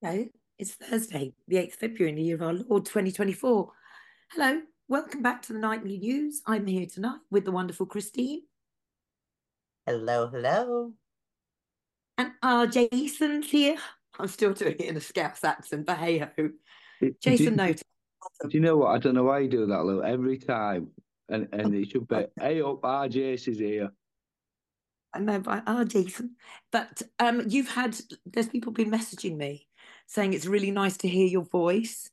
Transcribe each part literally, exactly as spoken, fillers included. No, it's Thursday, the eighth of February in the year of our Lord twenty twenty-four. Hello, welcome back to the Nightly News. I'm here tonight with the wonderful Christine. Hello, hello. And our Jason's here. I'm still doing it in a Scouse accent, but hey-ho. Jason noticed. Do you know what? I don't know why you do that, Lou, every time. And and it should be, hey up, our Jason's here. I know, but our Jason. But um, you've had, there's people been messaging me, saying it's really nice to hear your voice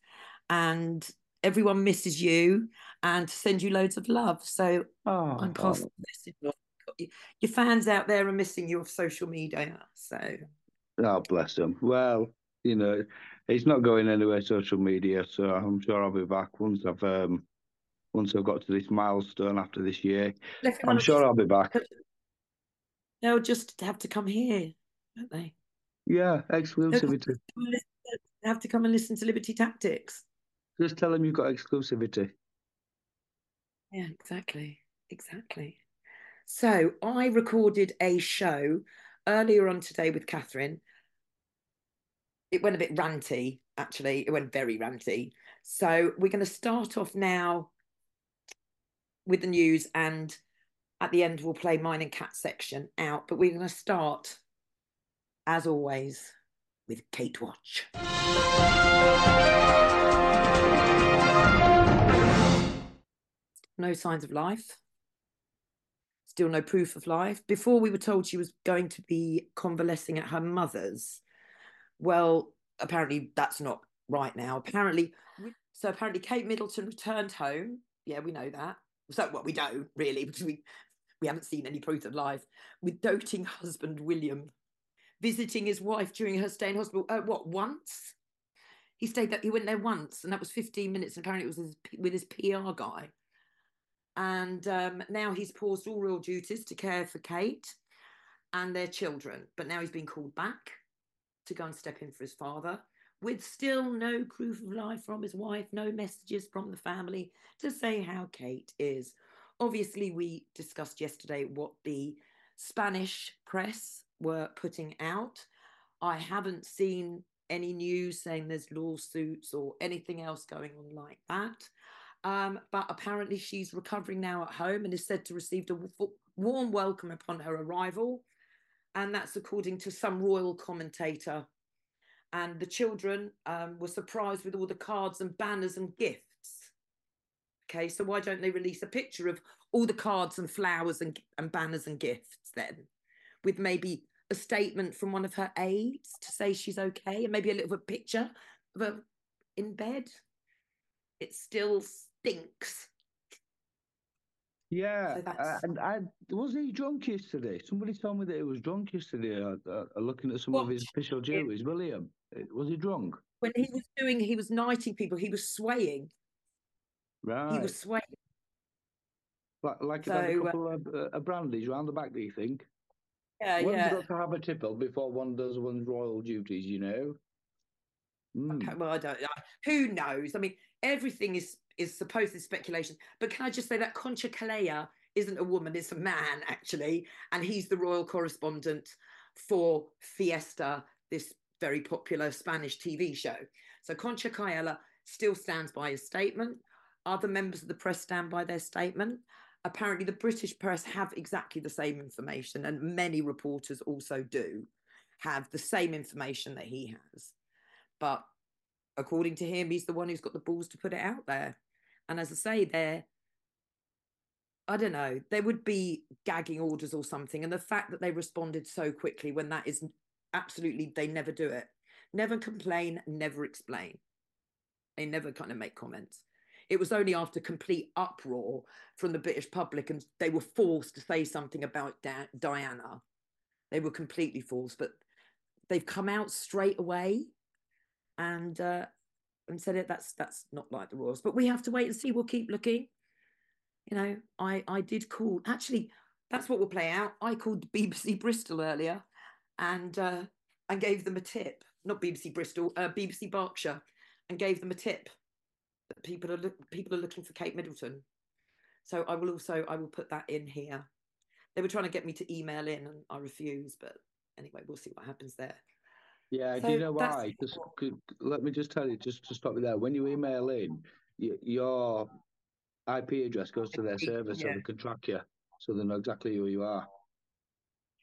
and everyone misses you and to send you loads of love. So oh, I'm passing the message on. Your fans out there are missing you off social media. So, oh, bless them. Well, you know, it's not going anywhere, social media. So I'm sure I'll be back once I've um, once I've got to this milestone after this year. I'm sure I'll be back. They'll just have to come here, won't they? Yeah, exclusivity. They have to come and listen to Liberty Tactics. Just tell them you've got exclusivity. Yeah, exactly. Exactly. So I recorded a show earlier on today with Catherine. It went a bit ranty, actually. It went very ranty. So we're going to start off now with the news, and at the end we'll play mine and Cat's section out. But we're going to start, as always, with Kate Watch. No signs of life. Still no proof of life. Before, we were told she was going to be convalescing at her mother's. Well, apparently that's not right now. Apparently, so apparently Kate Middleton returned home. Yeah, we know that. So, well, we don't really, because we, we haven't seen any proof of life. With doting husband William, visiting his wife during her stay in hospital. Uh, what, once? He stayed there, he went there once, and that was fifteen minutes, and apparently it was his, with his P R guy. And um, now he's paused all real duties to care for Kate and their children, but now he's been called back to go and step in for his father, with still no proof of life from his wife, no messages from the family to say how Kate is. Obviously, we discussed yesterday what the Spanish press were putting out. I haven't seen any news saying there's lawsuits or anything else going on like that. Um, but apparently she's recovering now at home and is said to receive a warm welcome upon her arrival. And that's according to some royal commentator. And the children um, were surprised with all the cards and banners and gifts. Okay, so why don't they release a picture of all the cards and flowers and, and banners and gifts then? With maybe a statement from one of her aides to say she's okay, and maybe a little bit picture of her in bed. It still stinks. Yeah, so uh, and I wasn't he drunk yesterday? Somebody told me that he was drunk yesterday. Uh, uh, looking at some what? of his official duties, William, was he drunk? When he was doing, he was knighting people. He was swaying. Right. He was swaying. Like, like so, a couple uh, of uh, brandies round the back. Do you think? Yeah, one's yeah. got to have a tipple before one does one's royal duties, you know. Mm. Okay, well, I don't know. Who knows? I mean, everything is is supposed speculation. But can I just say that Concha Calleja isn't a woman; it's a man, actually, and he's the royal correspondent for Fiesta, this very popular Spanish T V show. So Concha Calleja still stands by his statement. Other members of the press stand by their statement. Apparently, the British press have exactly the same information, and many reporters also do have the same information that he has. But according to him, he's the one who's got the balls to put it out there. And as I say, there, I don't know, there would be gagging orders or something. And the fact that they responded so quickly when that is absolutely, they never do it. Never complain, never explain. They never kind of make comments. It was only after complete uproar from the British public and they were forced to say something about da- Diana. They were completely forced, but they've come out straight away and uh, and said it. That's that's not like the royals, but we have to wait and see. We'll keep looking. You know, I, I did call. Actually, that's what we'll play out. I called B B C Bristol earlier and uh, and gave them a tip. Not B B C Bristol, uh, B B C Berkshire, and gave them a tip. That people are look, people are looking for Kate Middleton, so I will also I will put that in here. They were trying to get me to email in, and I refused. But anyway, we'll see what happens there. Yeah, so do you know why? Just, let me just tell you, just to stop you there, when you email in, you, your I P address goes to their server, yeah. So they can track you, so they know exactly who you are.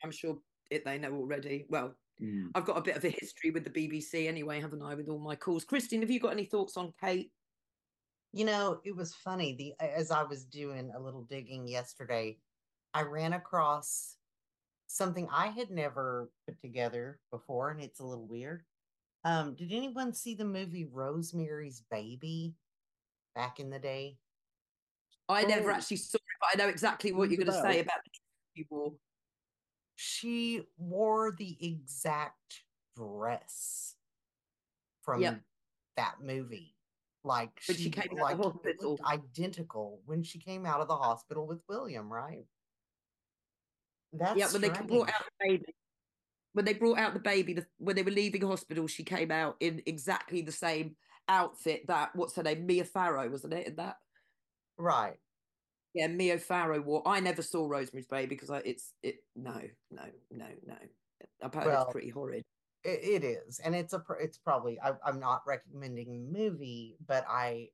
I'm sure it, they know already. Well, mm. I've got a bit of a history with the B B C anyway, haven't I, with all my calls. Christine, have you got any thoughts on Kate? You know, it was funny. The as I was doing a little digging yesterday, I ran across something I had never put together before, and it's a little weird. Um, did anyone see the movie Rosemary's Baby back in the day? I never oh. actually saw it, but I know exactly what, what you're going to say about the dress she wore. She wore the exact dress from yep. that movie. Like when she, she came like, out of the hospital, identical when she came out of the hospital with William, right? That's yeah. When strange. they brought out the baby, when they brought out the baby, the, when they were leaving hospital, she came out in exactly the same outfit that what's her name, Mia Farrow, wasn't it? In that, right? Yeah, Mia Farrow wore. I never saw Rosemary's Baby because I, it's it. No, no, no, no. Apparently, well, it's pretty horrid. It is, and it's a it's probably I, I'm not recommending the movie, but I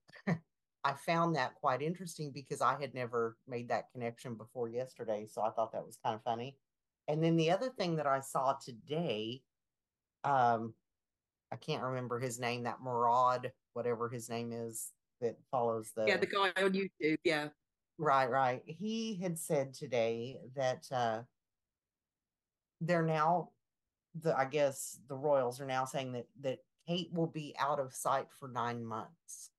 I found that quite interesting because I had never made that connection before yesterday, so I thought that was kind of funny. And then the other thing that I saw today, um, I can't remember his name. That Maraud, whatever his name is, that follows the yeah the guy on YouTube, yeah, right, right. He had said today that uh, they're now. The, I guess the royals are now saying that that Kate will be out of sight for nine months.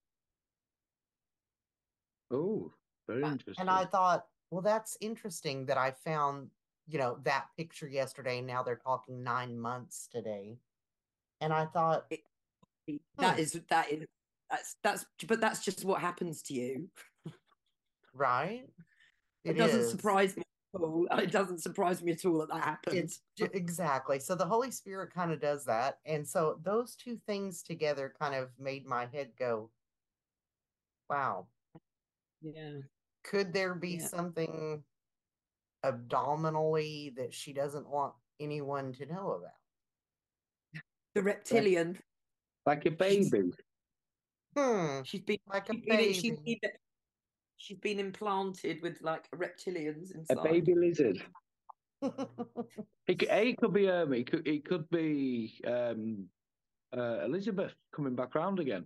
Oh, very interesting. And I thought, well, that's interesting that I found, you know, that picture yesterday. And now they're talking nine months today, and I thought it, that hmm. is that is that's that's but that's just what happens to you, right? It, it doesn't is. surprise me. Oh, it doesn't surprise me at all that that happens. It's, exactly. So the Holy Spirit kind of does that. And so those two things together kind of made my head go, wow. Yeah. Could there be yeah. something abdominally that she doesn't want anyone to know about? The reptilian. Like a baby. Hmm. She's been like a baby. She's been, she's been, She's been implanted with like reptilians inside. A baby lizard. it, could, a, it could be Ermi. It could, it could be um, uh, Elizabeth coming back round again.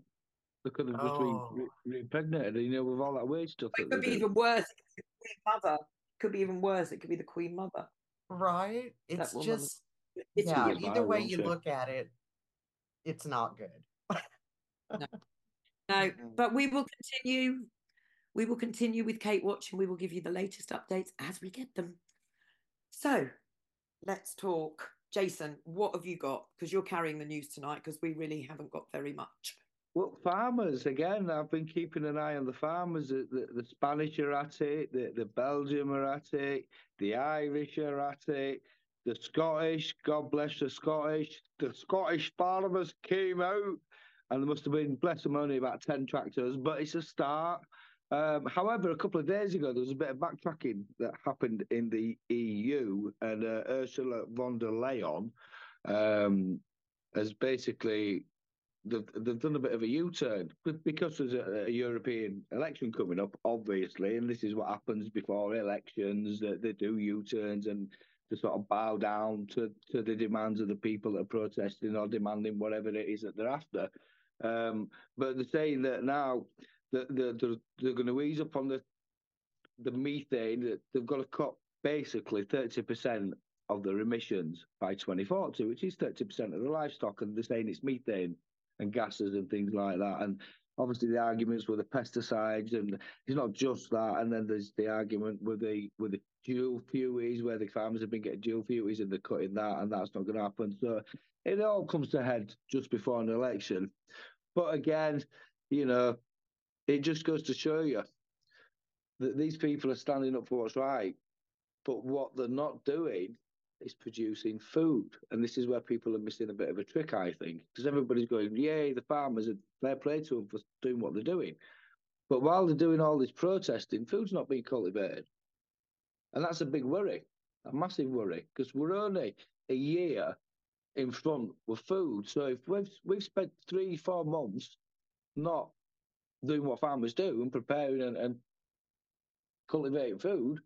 They could have just been re-impregnated, you know, with all that weird stuff. It could be even worse. It could be the Queen Mother. It could be even worse. It could be the Queen Mother. Right? It's just, it's yeah, either viral, way you it? look at it, it's not good. no. no, but we will continue. We will continue with Kate Watch and we will give you the latest updates as we get them. So let's talk. Jason, what have you got? Because you're carrying the news tonight because we really haven't got very much. Well, farmers, again, I've been keeping an eye on the farmers. The, the, the Spanish are at it, the, the Belgium are at it, the Irish are at it, the Scottish, God bless the Scottish. The Scottish farmers came out and there must have been, bless them, only about ten tractors, but it's a start. Um, however, a couple of days ago, there was a bit of backtracking that happened in the E U, and uh, Ursula von der Leyen um, has basically they've, they've done a bit of a U-turn because there's a, a European election coming up, obviously, and this is what happens before elections. That they do U-turns and to sort of bow down to, to the demands of the people that are protesting or demanding whatever it is that they're after. Um, but they're saying that now. They're, they're, they're going to ease up on the the methane. They've got to cut basically thirty percent of their emissions by twenty forty, which is thirty percent of the livestock, and they're saying it's methane and gases and things like that. And obviously the arguments were the pesticides, and it's not just that. And then there's the argument with the with the dual fuels, where the farmers have been getting dual fuels and they're cutting that, and that's not going to happen. So it all comes to head just before an election. But again, you know, it just goes to show you that these people are standing up for what's right, but what they're not doing is producing food. And this is where people are missing a bit of a trick, I think, because everybody's going, yay, the farmers, are fair play to them for doing what they're doing. But while they're doing all this protesting, food's not being cultivated. And that's a big worry, a massive worry, because we're only a year in front with food. So if we've, we've spent three, four months not doing what farmers do and preparing and, and cultivating food,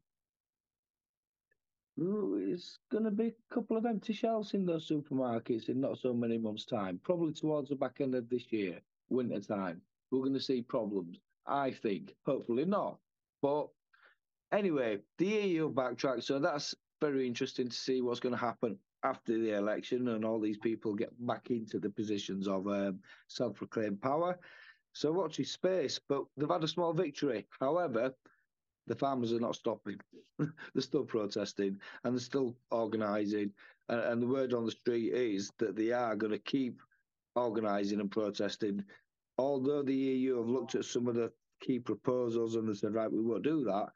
it's going to be a couple of empty shelves in those supermarkets in not so many months' time, probably towards the back end of this year, winter time. We're going to see problems, I think. Hopefully not. But anyway, the E U backtracked, so that's very interesting to see what's going to happen after the election and all these people get back into the positions of um, self-proclaimed power. So watch his space, but they've had a small victory. However, the farmers are not stopping. They're still protesting and they're still organising. And, and the word on the street is that they are going to keep organising and protesting. Although the E U have looked at some of the key proposals and they said, right, we won't do that,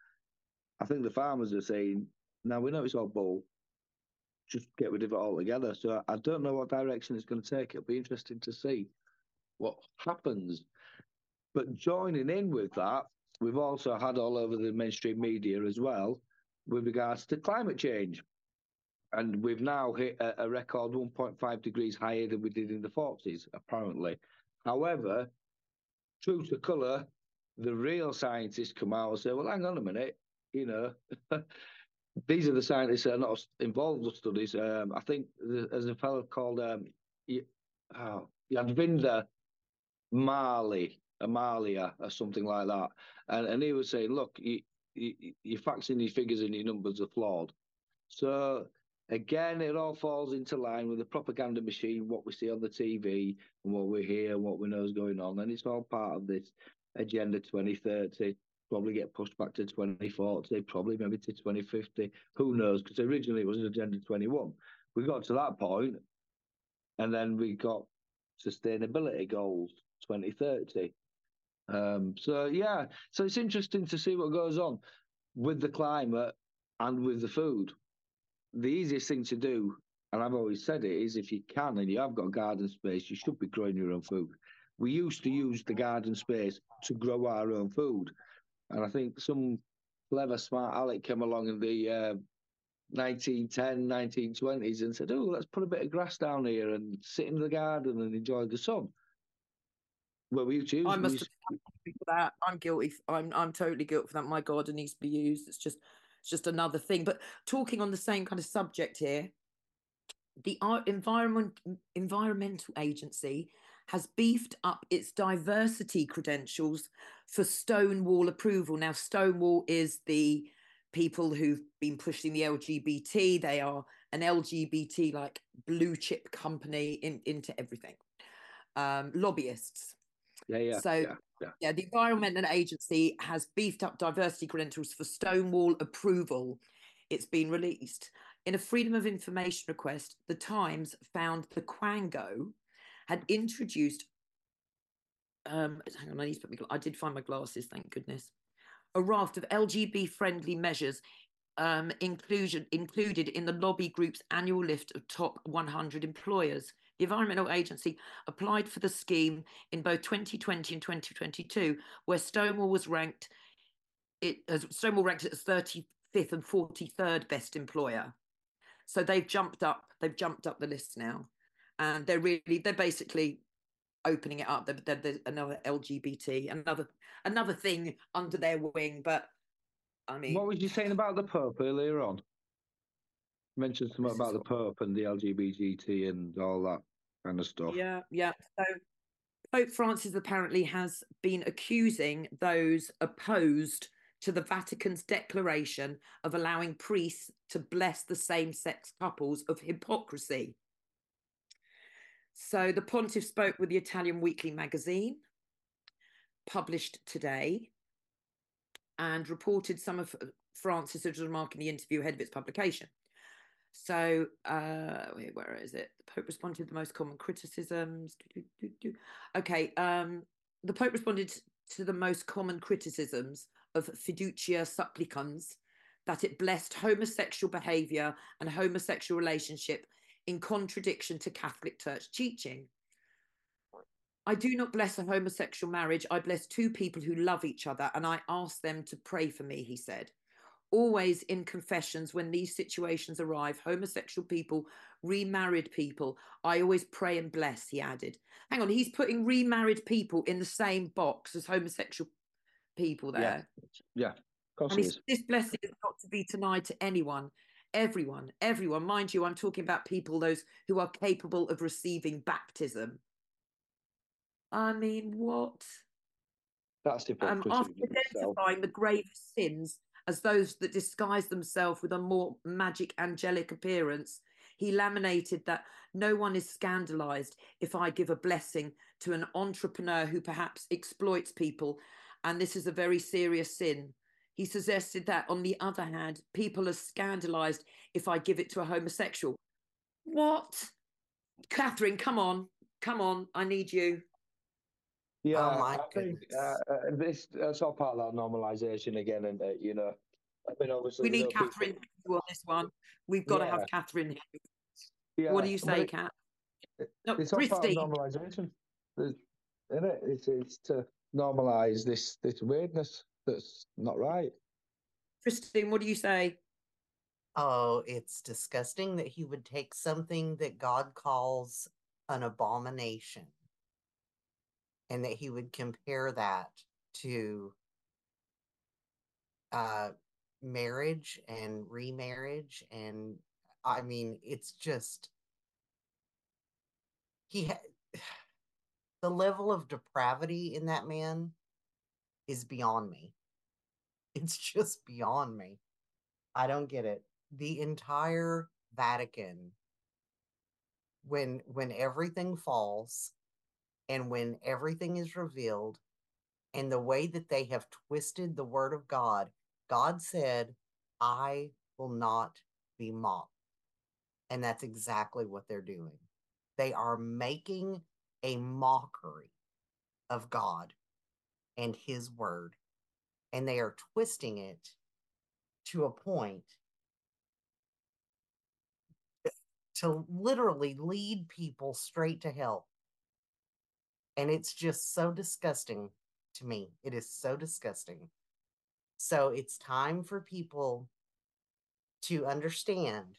I think the farmers are saying, now we know it's all bull, just get rid of it altogether. So I don't know what direction it's going to take. It'll be interesting to see what happens. But joining in with that, we've also had all over the mainstream media as well with regards to climate change. And we've now hit a, a record one point five degrees higher than we did in the forties, apparently. However, true to colour, the real scientists come out and say, well, hang on a minute, you know, these are the scientists that are not involved with studies. Um, I think there's a fellow called um, oh, Yadvinder Marley, Amalia or something like that. And, and he was saying, look, you, you, your facts and your figures and your numbers are flawed. So again, it all falls into line with the propaganda machine, what we see on the T V and what we hear and what we know is going on. And it's all part of this agenda twenty thirty, probably get pushed back to twenty forty, probably maybe to twenty fifty. Who knows? Because originally it was agenda twenty-one. We got to that point and then we got sustainability goals twenty thirty. Um, so, yeah, so it's interesting to see what goes on with the climate and with the food. The easiest thing to do, and I've always said it, is if you can and you have got garden space, you should be growing your own food. We used to use the garden space to grow our own food. And I think some clever, smart Alec came along in the uh, nineteen ten, nineteen twenties and said, oh, let's put a bit of grass down here and sit in the garden and enjoy the sun. Well, we choose. I must have been guilty for that. I'm guilty. I'm I'm totally guilty for that. My garden needs to be used. It's just it's just another thing. But talking on the same kind of subject here, the environment environmental agency has beefed up its diversity credentials for Stonewall approval. Now, Stonewall is the people who've been pushing the L G B T. They are an L G B T like blue chip company in, into everything. Um, lobbyists. Yeah, yeah, so, yeah, yeah. yeah, the Environmental Agency has beefed up diversity credentials for Stonewall approval. It's been released. In a Freedom of Information request, The Times found the Quango had introduced... Um, hang on, I need to put my... I did find my glasses, thank goodness. A raft of L G B T-friendly measures um, inclusion included in the lobby group's annual list of top one hundred employers. The Environmental Agency applied for the scheme in both twenty twenty and twenty twenty-two, where Stonewall was ranked it as Stonewall ranked as thirty-fifth and forty-third best employer. So they've jumped up, they've jumped up the list now, and they're really they're basically opening it up. They're, they're, they're another L G B T, another another thing under their wing. But I mean, what were you saying about the Pope earlier on? You mentioned something about the Pope and the L G B T and all that kind of stuff. Yeah, yeah. So Pope Francis apparently has been accusing those opposed to the Vatican's declaration of allowing priests to bless the same-sex couples of hypocrisy. So the pontiff spoke with the Italian weekly magazine, published today, and reported some of Francis's remark in the interview ahead of its publication. So, uh, wait, where is it? The Pope responded to the most common criticisms. Okay, um, the Pope responded to the most common criticisms of fiducia supplicans, that it blessed homosexual behaviour and homosexual relationship in contradiction to Catholic Church teaching. I do not bless a homosexual marriage. I bless two people who love each other, and I ask them to pray for me, he said. always in confessions, when these situations arrive, homosexual people, remarried people, I always pray and bless, he added. Hang on, he's putting remarried people in the same box as homosexual people there. Yeah, yeah, of course he is. This blessing is not to be denied to anyone. Everyone, everyone, mind you, I'm talking about people, those who are capable of receiving baptism. I mean, what? That's the um, after identifying the gravest sins as those that disguise themselves with a more magic angelic appearance, he laminated that no one is scandalized if I give a blessing to an entrepreneur who perhaps exploits people, and this is a very serious sin. He suggested that, on the other hand, people are scandalised if I give it to a homosexual. What? Catherine, come on. Come on. I need you. Yeah, oh my I goodness. think uh, uh, this, that's all part of that normalisation again, and uh, you know, I mean, obviously... We need Catherine people... on this one. We've got yeah. to have Catherine here. Yeah. What do you say, it, Kat? It, no, it's all part of normalisation. Isn't it? It's, it's to normalise this, this weirdness. That's not right. Christine, what do you say? Oh, it's disgusting that he would take something that God calls an abomination and that he would compare that to uh, marriage and remarriage. And I mean, it's just, he had the level of depravity in that man is beyond me. It's just beyond me. I don't get it. The entire Vatican, when when everything falls and when everything is revealed, and the way that they have twisted the word of God, God said, I will not be mocked. And that's exactly what they're doing. They are making a mockery of God and his word, and they are twisting it to a point to literally lead people straight to hell. And it's just so disgusting to me. It is so disgusting. So it's time for people to understand.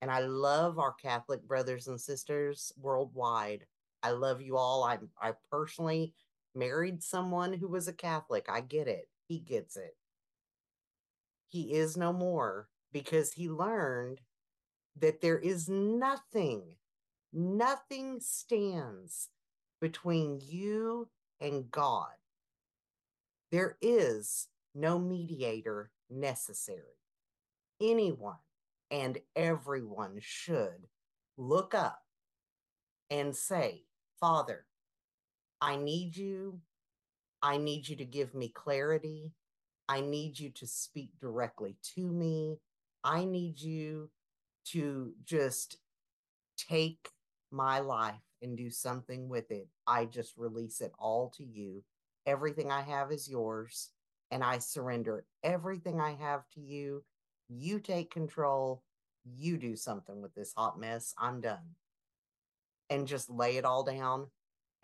And I love our Catholic brothers and sisters worldwide. I love you all. I I personally married someone who was a Catholic. I get it. He gets it. He is no more, because he learned that there is nothing, nothing stands between you and God. There is no mediator necessary. Anyone and everyone should look up and say, Father, I need you. I need you to give me clarity. I need you to speak directly to me. I need you to just take my life and do something with it. I just release it all to you. Everything I have is yours, and I surrender everything I have to you. You take control. You do something with this hot mess. I'm done. And just lay it all down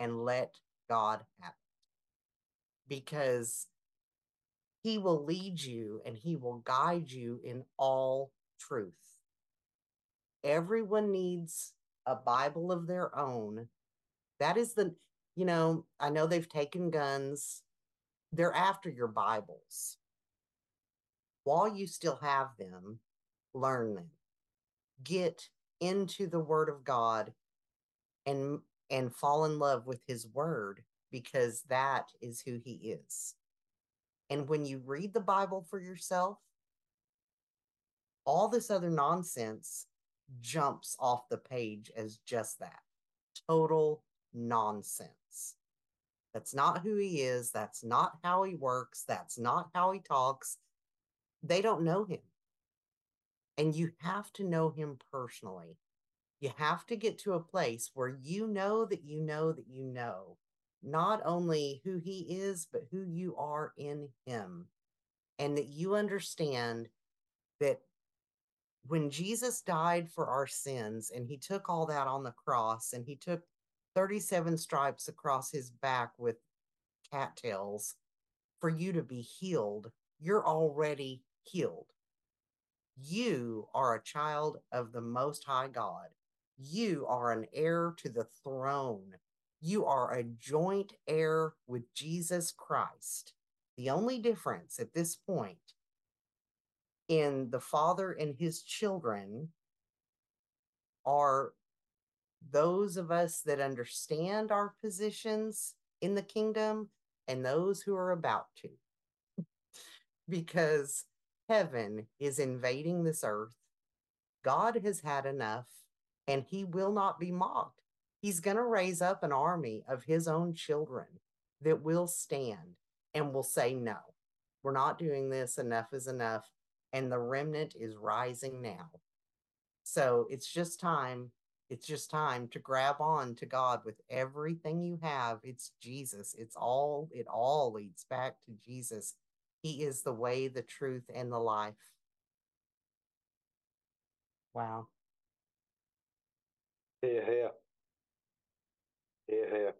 and let God have it, because he will lead you and he will guide you in all truth. Everyone needs a Bible of their own. That is the, you know, I know they've taken guns. They're after your Bibles. While you still have them, learn them. Get into the Word of God and and fall in love with his word, because that is who he is. And when you read the Bible for yourself, all this other nonsense jumps off the page as just that. Total nonsense. That's not who he is. That's not how he works. That's not how he talks. They don't know him. And you have to know him personally. You have to get to a place where you know that you know that you know not only who he is, but who you are in him. And that you understand that when Jesus died for our sins and he took all that on the cross, and he took thirty-seven stripes across his back with cattails for you to be healed, you're already healed. You are a child of the Most High God. You are an heir to the throne. You are a joint heir with Jesus Christ. The only difference at this point in the Father and his children are those of us that understand our positions in the kingdom and those who are about to. Because heaven is invading this earth. God has had enough, and he will not be mocked. He's going to raise up an army of his own children that will stand and will say, no, we're not doing this. Enough is enough. And the remnant is rising now. So it's just time. It's just time to grab on to God with everything you have. It's Jesus. It's all, it all leads back to Jesus. He is the way, the truth, and the life. Wow. Hear, hear. Hear, hear.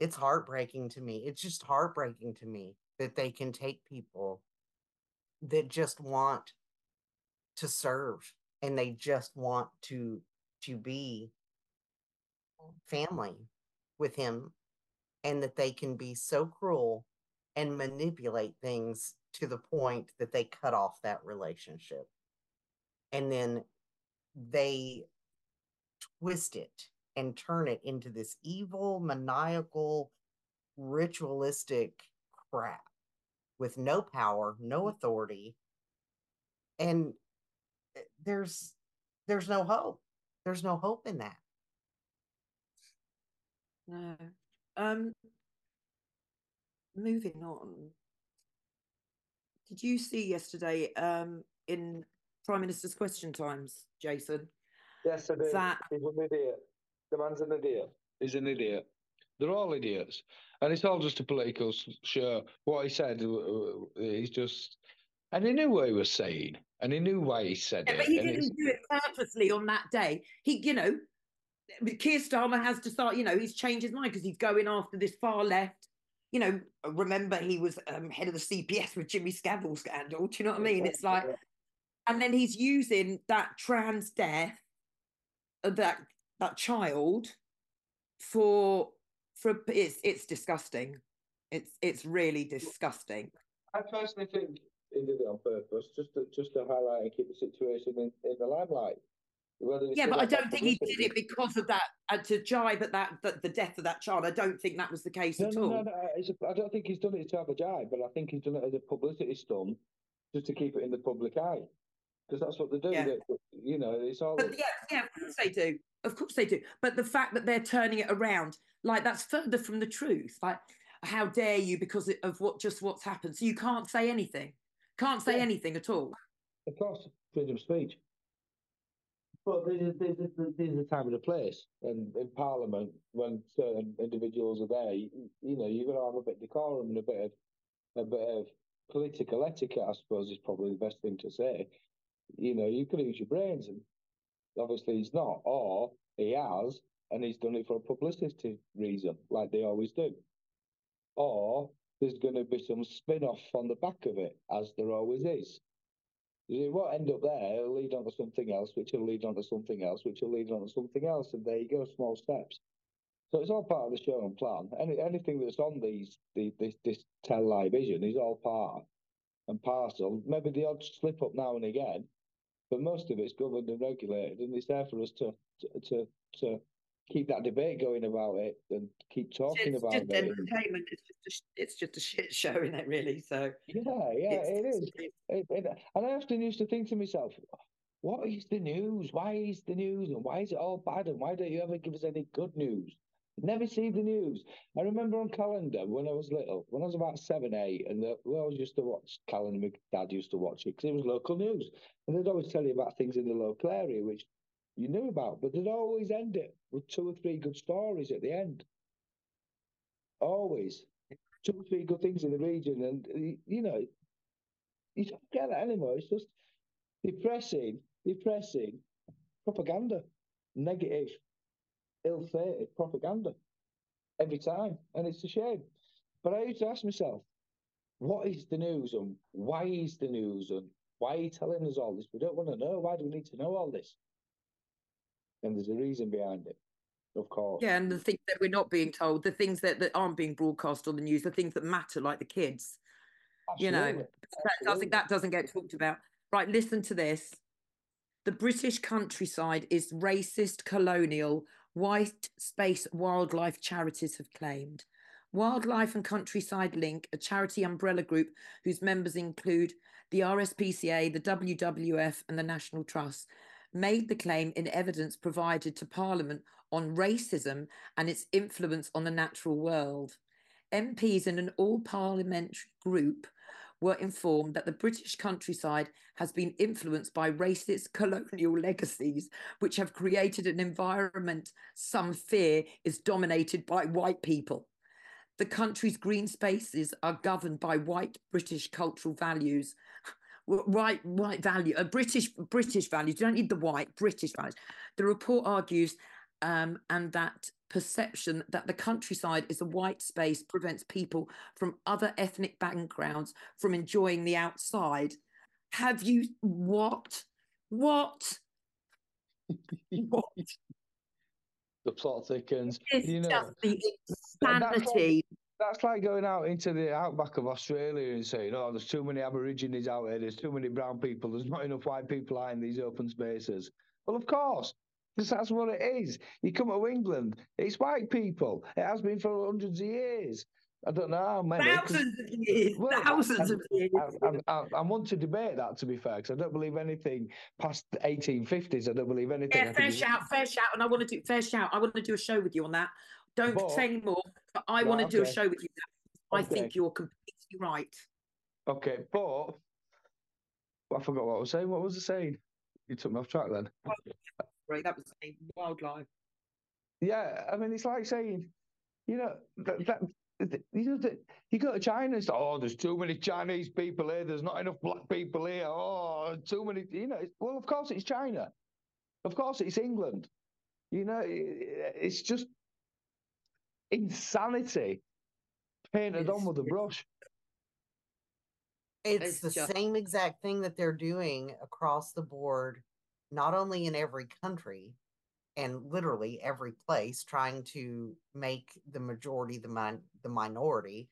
It's heartbreaking to me. It's just heartbreaking to me that they can take people that just want to serve and they just want to, to be family with him, and that they can be so cruel and manipulate things to the point that they cut off that relationship. And then they twist it and turn it into this evil, maniacal, ritualistic crap with no power, no authority. And there's, there's no hope. There's no hope in that. No. Um, moving on. Did you see yesterday um, in Prime Minister's Question Times, Jason? Yes, I did. That... He's an idiot. The man's an idiot. He's an idiot. They're all idiots. And it's all just a political show. What he said, he's just... And he knew what he was saying. And he knew why he said yeah, it. But he didn't do it purposely on that day. He, you know... Keir Starmer has to start, you know, he's changed his mind because he's going after this far left. You know, remember he was um, head of the C P S with Jimmy Savile scandal. Do you know what I mean? It's like, and then he's using that trans death of that that child for for it's it's disgusting. It's it's really disgusting. I personally think he did it on purpose, just to, just to highlight and keep the situation in, in the limelight. Yeah, but I don't think he did it because of that, uh, to jibe at that, the, the death of that child. I don't think that was the case no, at no, all. No, no, it's a, I don't think he's done it to have a jibe, but I think he's done it as a publicity stunt just to keep it in the public eye. Because that's what they do. Yeah. They, you know, it's all... But yeah, yeah, of course they do. Of course they do. But the fact that they're turning it around, like, that's further from the truth. Like, how dare you because of what just what's happened. So you can't say anything. Can't say yeah. anything at all. Of course, freedom of speech. But there's, there's, there's a time and a place, and in Parliament, when certain individuals are there, you, you know, you've got to have a bit of decorum and a bit of, a bit of political etiquette, I suppose, is probably the best thing to say. You know, you could use your brains, and obviously he's not, or he has, and he's done it for a publicity reason, like they always do. Or there's going to be some spin-off on the back of it, as there always is. It won't end up there, it'll lead on to something else, which will lead on to something else, which will lead on to something else, and there you go, small steps. So it's all part of the show and plan. Any, anything that's on these, the, this, this tell-lie vision is all part and parcel. Maybe the odds slip up now and again, but most of it's governed and regulated, and it's there for us to to, to, to keep that debate going about it and keep talking it's about just it. Entertainment. It's just a, it's just a shit show, isn't it, really? So yeah, yeah, it is. It, it, and I often used to think to myself, what is the news? Why is the news? And why is it all bad? And why don't you ever give us any good news? Never see the news. I remember on Calendar when I was little, when I was about seven, eight, and the, we always used to watch Calendar. My dad used to watch it because it was local news. And they'd always tell you about things in the local area, which you knew about, but they'd always end it with two or three good stories at the end. Always. Two or three good things in the region. And, you know, you don't get that anymore. It's just depressing, depressing propaganda. Negative, ill-fated propaganda every time. And it's a shame. But I used to ask myself, What is the news and why is the news and why are you telling us all this? We don't want to know. Why do we need to know all this? And there's a reason behind it, of course. Yeah, and the things that we're not being told, the things that, that aren't being broadcast on the news, the things that matter, like the kids. Absolutely. You know, that, I think that doesn't get talked about. Right, listen to this. The British countryside is racist, colonial, white space wildlife charities have claimed. Wildlife and Countryside Link, a charity umbrella group whose members include the R S P C A, the W W F and the National Trust, made the claim in evidence provided to Parliament on racism and its influence on the natural world. M Ps in an all-parliamentary group were informed that the British countryside has been influenced by racist colonial legacies, which have created an environment some fear is dominated by white people. The country's green spaces are governed by white British cultural values, white white value, uh, British British values. You don't need the white British values. The report argues, um, and that perception that the countryside is a white space prevents people from other ethnic backgrounds from enjoying the outside. Have you what what what? The plot thickens. It's you know, just the insanity. That's like, that's like going out into the outback of Australia and saying, oh, there's too many Aborigines out here, there's too many brown people, there's not enough white people out in these open spaces. Well, of course, because that's what it is. You come to England, it's white people. It has been for hundreds of years. I don't know how many. Thousands of years. Well, Thousands I, of years. I, I, I, I want to debate that, to be fair, because I don't believe anything past the eighteen fifties. I don't believe anything. Yeah, fair shout, be... fair shout. And I want to do, fair shout. I want to do a show with you on that. Don't but, say any more, but I right, want to okay. do a show with you. I okay. think you're completely right. Okay, but I forgot what I was saying. What was I saying? You took me off track then. Right, that was saying wildlife. Yeah, I mean, it's like saying, you know, that... that You know, you go to China and say, oh, there's too many Chinese people here, there's not enough black people here, oh, too many, you know. Well, of course it's China. Of course it's England. You know, it's just insanity painted it's, on with a brush. It's, it's the just... same exact thing that they're doing across the board, not only in every country, and literally every place, trying to make the majority the min the minority.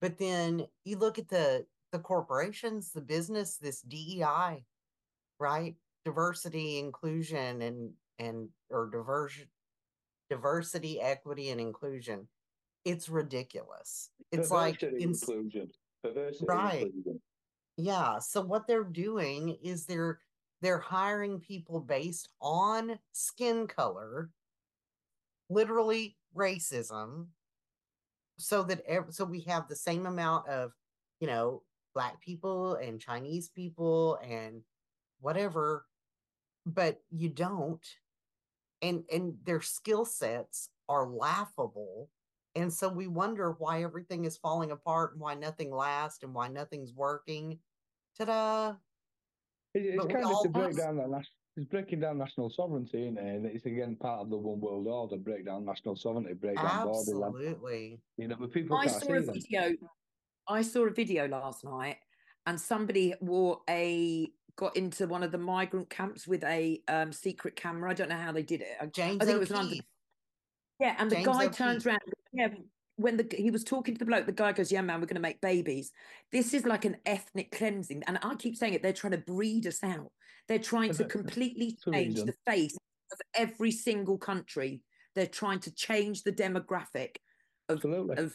But then you look at the the corporations, the business, this D E I, right? Diversity, inclusion, and and or diversion, diversity, equity, and inclusion. It's ridiculous. It's diversity, like inclusion, diversity, right? Inclusion. Yeah. So what they're doing is they're They're hiring people based on skin color, literally racism, so that so we have the same amount of, you know, black people and Chinese people and whatever, but you don't. And and their skill sets are laughable. And so we wonder why everything is falling apart and why nothing lasts and why nothing's working. Ta-da! It, it's kind of to break down that it's breaking down national sovereignty, isn't it? And it's again part of the one world order, break down national sovereignty, break down borderland. Absolutely. You know, but people I saw a video. Them. I saw a video last night, and somebody wore a got into one of the migrant camps with a um, secret camera. I don't know how they did it. James I think it was London. Yeah, and the James guy turns around. Yeah, when the, he was talking to the bloke, the guy goes, yeah, man, we're going to make babies. This is like an ethnic cleansing. And I keep saying it, they're trying to breed us out. They're trying to completely change the face of every single country. They're trying to change the demographic of... Absolutely. Of,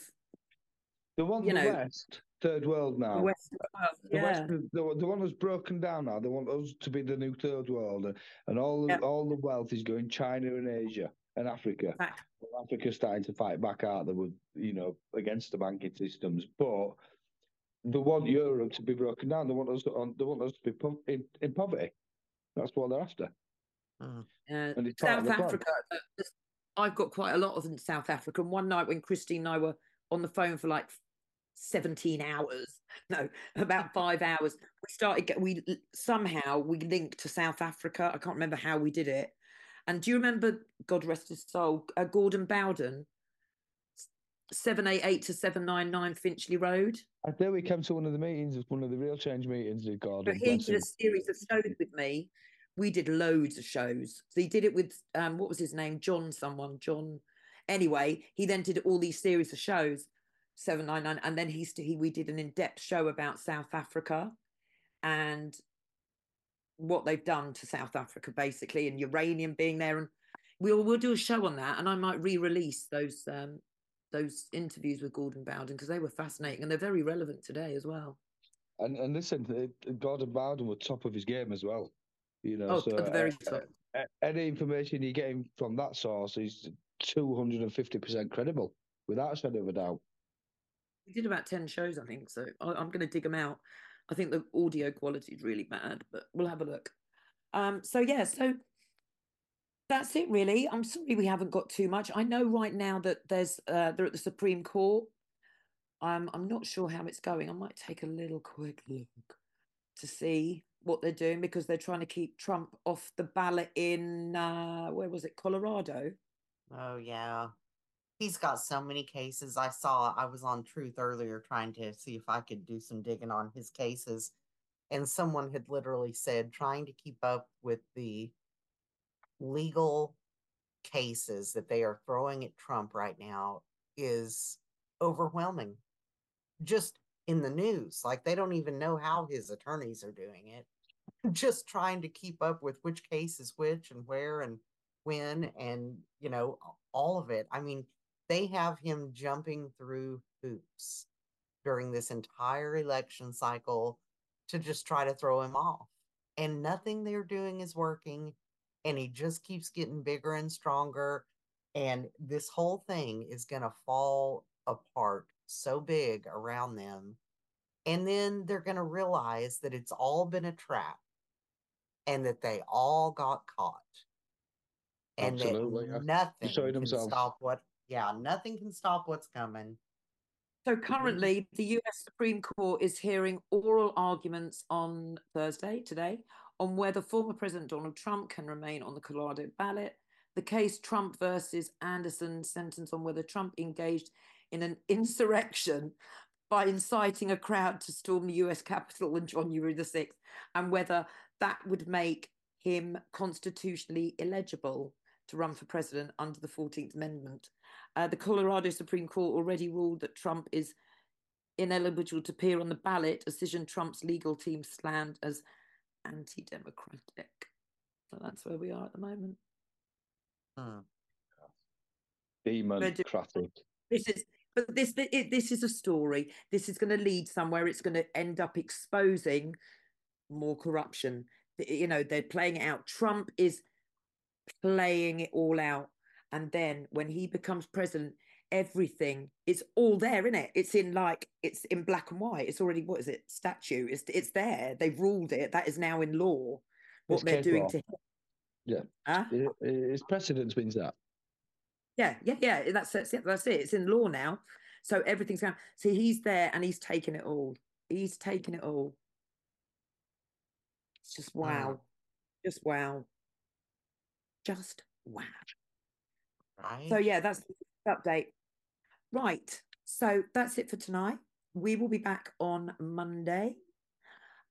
the one you the know, West, third world now. The, West, uh, yeah. the, West, the, the one that's broken down now, they want us to be the new third world. And all, yeah. all the wealth is going China and Asia. And Africa, back. Well, Africa's starting to fight back out there with, you know, against the banking systems. But they want Europe to be broken down. They want us to, they want us to be in, in poverty. That's what they're after. Uh, and it's South Africa. Plan. I've got quite a lot of in South Africa. And one night when Christine and I were on the phone for like seventeen hours, no, about five hours, we started. We somehow we linked to South Africa. I can't remember how we did it. And do you remember, God rest his soul, uh, Gordon Bowden seven eighty-eight to seven ninety-nine Finchley Road. I think we came to one of the meetings, one of the Real Change meetings at Gordon. But he did a series of shows with me. We did loads of shows. So he did it with, um, what was his name? John someone, John. Anyway, he then did all these series of shows, seven ninety-nine, and then he, he we did an in-depth show about South Africa and what they've done to South Africa, basically, and uranium being there. And we'll, we'll do a show on that, and I might re-release those um, those interviews with Gordon Bowden, because they were fascinating and they're very relevant today as well. And and listen, Gordon Bowden was top of his game as well. You know, oh, so, at the very uh, top. Any information you're getting from that source is two hundred fifty percent credible, without a shadow of a doubt. We did about ten shows, I think, so I, I'm going to dig them out. I think the audio quality is really bad, but we'll have a look. Um, so, yeah, so that's it, really. I'm sorry we haven't got too much. I know right now that there's uh, they're at the Supreme Court. Um, I'm not sure how it's going. I might take a little quick look to see what they're doing, because they're trying to keep Trump off the ballot in, uh, where was it, Colorado? Oh, yeah. He's got so many cases. I saw, I was on Truth earlier trying to see if I could do some digging on his cases. And someone had literally said, trying to keep up with the legal cases that they are throwing at Trump right now is overwhelming. Just in the news, like they don't even know how his attorneys are doing it. Just trying to keep up with which case is which and where and when and, you know, all of it. I mean, they have him jumping through hoops during this entire election cycle to just try to throw him off. And nothing they're doing is working. And he just keeps getting bigger and stronger. And this whole thing is going to fall apart so big around them. And then they're going to realize that it's all been a trap and that they all got caught. And Absolutely. That nothing can themselves. stop what, yeah, nothing can stop what's coming. So currently the U S Supreme Court is hearing oral arguments on Thursday, today, on whether former President Donald Trump can remain on the Colorado ballot. The case Trump versus Anderson sentence on whether Trump engaged in an insurrection by inciting a crowd to storm the U S Capitol on January the sixth, and whether that would make him constitutionally eligible to run for president under the fourteenth amendment. Uh, the Colorado Supreme Court already ruled that Trump is ineligible to appear on the ballot, a decision Trump's legal team slammed as anti-democratic. So that's where we are at the moment. Hmm. Democratic. This is, but this, it, this is a story. This is going to lead somewhere. It's going to end up exposing more corruption. You know, they're playing it out. Trump is playing it all out. And then when he becomes president, everything is all there, isn't it? It's in like, it's in black and white. It's already, what is it? Statue. It's, it's there. They've ruled it. That is now in law. What it's they're doing law. to him. Yeah. Huh? It, it's precedence means that. Yeah, yeah, yeah. That's, that's it. That's it. It's in law now. So everything's going. See, he's there and he's taking it all. He's taking it all. It's just wow. wow. Just wow. Just wow. Right. So, yeah, that's the update. Right. So that's it for tonight. We will be back on Monday.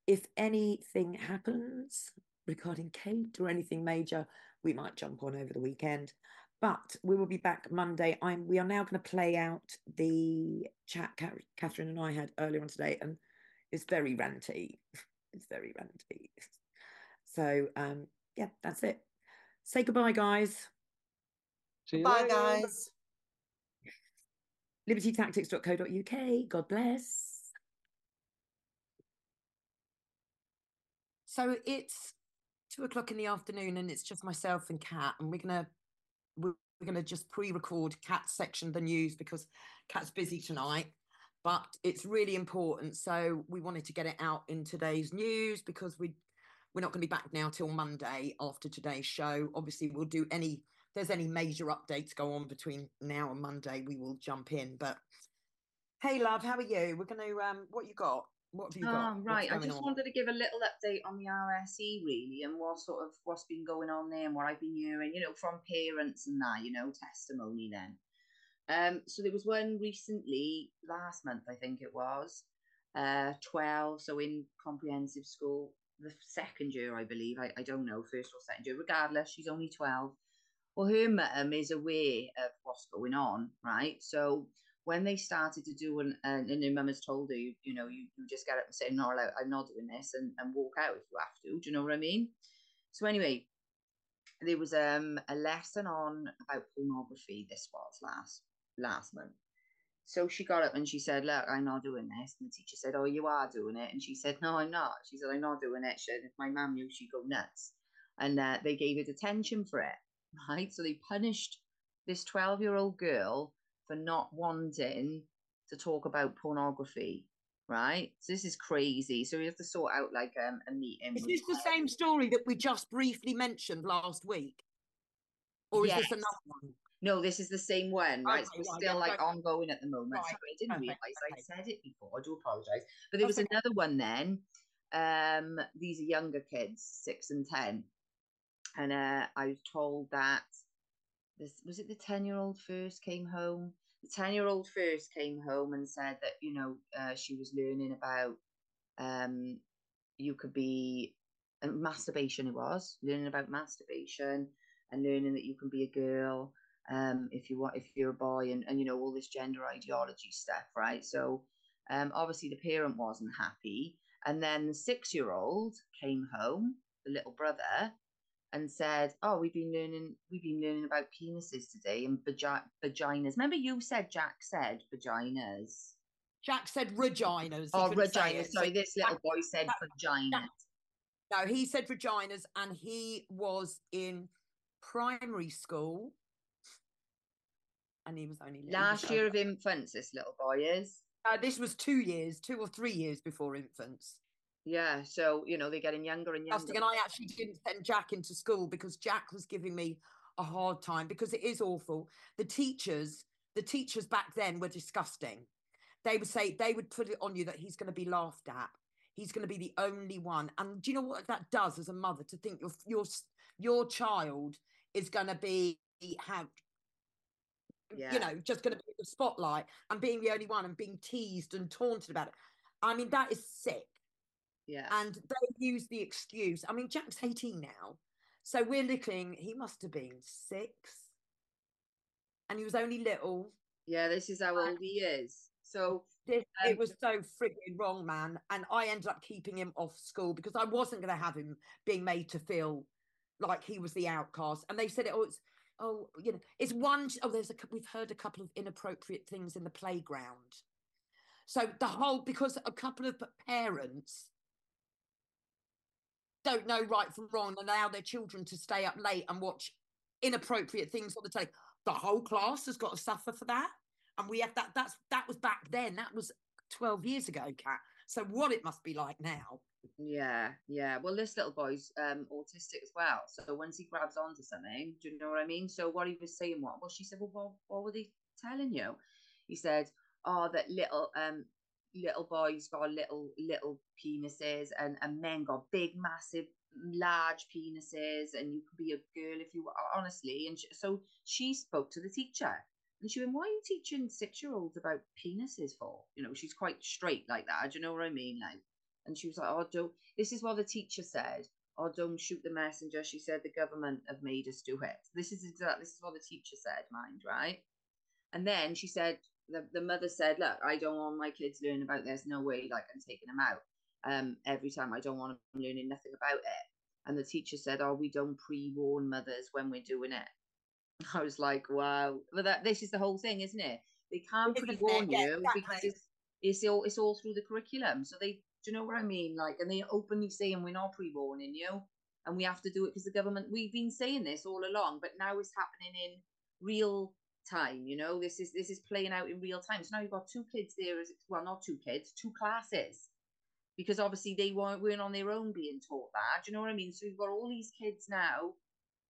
If anything happens regarding Kate or anything major, we might jump on over the weekend. But we will be back Monday. I'm. We are now going to play out the chat Catherine and I had earlier on today, and it's very ranty. It's very ranty. So, um, yeah, that's it. Say goodbye, guys. Bye, guys. liberty tactics dot co dot U K. God bless. So it's two o'clock in the afternoon, and it's just myself and Kat, and we're gonna we're gonna just pre-record Kat's section of the news because Kat's busy tonight. But it's really important, so we wanted to get it out in today's news because we, we're not going to be back now till Monday after today's show. Obviously, we'll do any, if there's any major updates go on between now and Monday, we will jump in. But hey, love, how are you? We're going to, um, what you got? What have you got? Oh, right, I just on? wanted to give a little update on the R S E, really, and what sort of, what's been going on there and what I've been hearing, you know, from parents and that, you know, testimony then. Um, so there was one recently, last month, I think it was, uh, twelve, so in comprehensive school, the second year, I believe, I, I don't know, first or second year, regardless, she's only twelve. Well, her mum is aware of what's going on, right? So when they started to do, an, and, and her mum has told her, you, you know, you, you just get up and say, no, I'm not doing this, and, and walk out if you have to, do you know what I mean? So anyway, there was um, a lesson on about pornography, this was last last month. So she got up and she said, look, I'm not doing this. And the teacher said, oh, you are doing it. And she said, no, I'm not. She said, I'm not doing it. She said, if my mum knew, she'd go nuts. And uh, they gave her detention for it, right? So they punished this twelve-year-old girl for not wanting to talk about pornography, right? So this is crazy. So we have to sort out, like, um, a meeting. Is this the same story that we just briefly mentioned last week? Or is yes. this another one? No, this is the same one, right? Okay, so we're yeah, still yeah, like right. ongoing at the moment. Right. Sorry, I didn't okay, realise okay. I said it before. I do apologise. But there was okay. another one then. Um, these are younger kids, six and ten. And uh, I was told that, this was it the ten-year-old first came home? The ten-year-old first came home and said that, you know, uh, she was learning about, um, you could be, uh, masturbation it was, learning about masturbation and learning that you can be a girl. Um, if you want, if you're a boy, and, and you know, all this gender ideology stuff, right? So um, obviously the parent wasn't happy. And then the six-year-old came home, the little brother, and said, oh, we've been learning, we've been learning about penises today and vagi vaginas. Remember you said, Jack said vaginas. Jack said vaginas. Oh, vaginas. Sorry, this little that, boy said vagina. No, he said vaginas, and he was in primary school. And he was only last year of infants, this little boy is. Uh, this was two years, two or three years before infants. Yeah, so, you know, they're getting younger and younger. And I actually didn't send Jack into school because Jack was giving me a hard time, because it is awful. The teachers, the teachers back then were disgusting. They would say, they would put it on you that he's going to be laughed at. He's going to be the only one. And do you know what that does as a mother, to think your, your, your child is going to be... have. Yeah. You know, just going to be in the spotlight and being the only one and being teased and taunted about it. I mean, that is sick. Yeah. And they use the excuse. I mean, Jack's eighteen now. So we're looking, he must have been six. And he was only little. Yeah, this is how old he is. So this, um, it was so frigging wrong, man. And I ended up keeping him off school because I wasn't going to have him being made to feel like he was the outcast. And they said, it, oh, it's, oh, you know, it's one, oh, there's a, we've heard a couple of inappropriate things in the playground. So the whole, because a couple of parents don't know right from wrong and allow their children to stay up late and watch inappropriate things on the telly. The whole class has got to suffer for that. And we have that, that's, that was back then. That was twelve years ago, Kat. So what it must be like now. Yeah, yeah. Well, this little boy's um, autistic as well. So once he grabs onto something, do you know what I mean? So what he was saying, what? Well, she said, well, what, what were they telling you? He said, oh, that little um, little boys got little little penises, and, and men got big, massive, large penises, and you could be a girl if you were, honestly. And she, so she spoke to the teacher. And she went, why are you teaching six-year-olds about penises for? You know, she's quite straight like that. Do you know what I mean? Like. And she was like, oh, don't, this is what the teacher said. Oh, don't shoot the messenger. She said the government have made us do it. This is exactly, this is what the teacher said, mind, right? And then she said, the, the mother said, look, I don't want my kids learning about this. No way, like, I'm taking them out. Um, every time I don't want them learning nothing about it. And the teacher said, oh, we don't pre-warn mothers when we're doing it. I was like, wow. Well, that, this is the whole thing, isn't it? They can't pre-warn yeah, you exactly. because it's, it's, all, it's all through the curriculum. So they... Do you know what I mean? Like, and they openly saying we're not pre-warning you, and we have to do it because the government. We've been saying this all along, but now it's happening in real time. You know, this is this is playing out in real time. So now you've got two kids there, as well, not two kids, two classes, because obviously they weren't weren't on their own being taught that. Do you know what I mean? So you've got all these kids now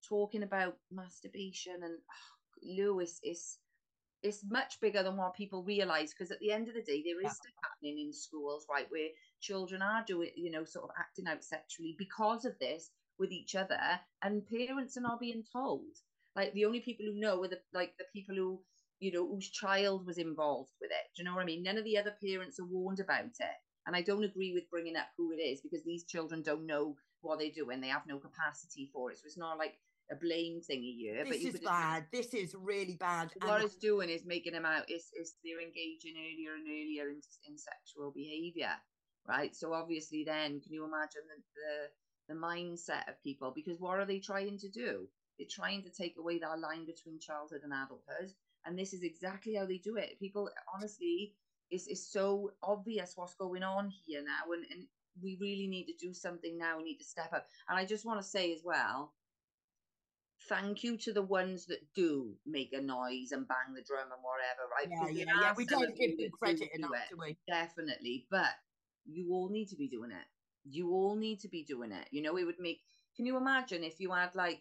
talking about masturbation, and oh, Lewis is. It's much bigger than what people realise, because at the end of the day, there is stuff happening in schools, right, where children are doing, you know, sort of acting out sexually because of this with each other, and parents are not being told. Like, the only people who know are the, like, the people who you know, whose child was involved with it. Do you know what I mean? None of the other parents are warned about it. And I don't agree with bringing up who it is, because these children don't know what they do and they have no capacity for it. So it's not like a blame thing here. This but you is bad. This is really bad. What and it's doing is making them out, is, is they're engaging earlier and earlier in, in sexual behaviour, right? So obviously then, can you imagine the, the the mindset of people? Because what are they trying to do? They're trying to take away that line between childhood and adulthood. And this is exactly how they do it. People, honestly, it's, it's so obvious what's going on here now. And, and we really need to do something now. We need to step up. And I just want to say as well, thank you to the ones that do make a noise and bang the drum and whatever, right? Yeah, because yeah, yeah. We don't give them credit enough, do we? Definitely. But you all need to be doing it. You all need to be doing it. You know, it would make, can you imagine if you had like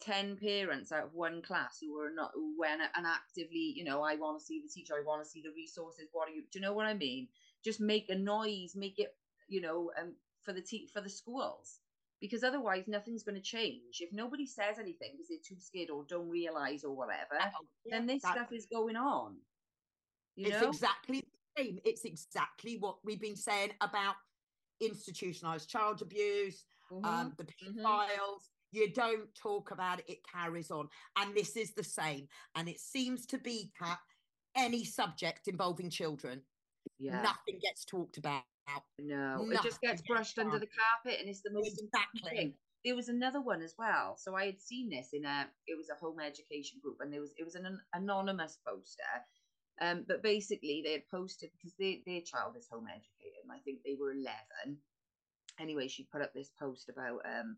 ten parents out of one class who were not, who went and actively, you know, I want to see the teacher, I want to see the resources, what are you, do you know what I mean? Just make a noise, make it, you know, um, for the te- for the schools, because otherwise nothing's going to change. If nobody says anything because they're too scared or don't realise or whatever, oh, yeah, then this that, stuff is going on. You it's know? Exactly the same. It's exactly what we've been saying about institutionalised child abuse, mm-hmm. um, the pedophiles, mm-hmm. You don't talk about it, it carries on. And this is the same. And it seems to be, Kat, any subject involving children, yeah. nothing gets talked about. No, nothing. It just gets brushed under the carpet, and it's the most exactly. thing. There was another one as well. So I had seen this in a, it was a home education group, and there was, it was an anonymous poster. Um, but basically they had posted, because they, their child is home educated, and I think they were eleven. Anyway, she put up this post about... Um,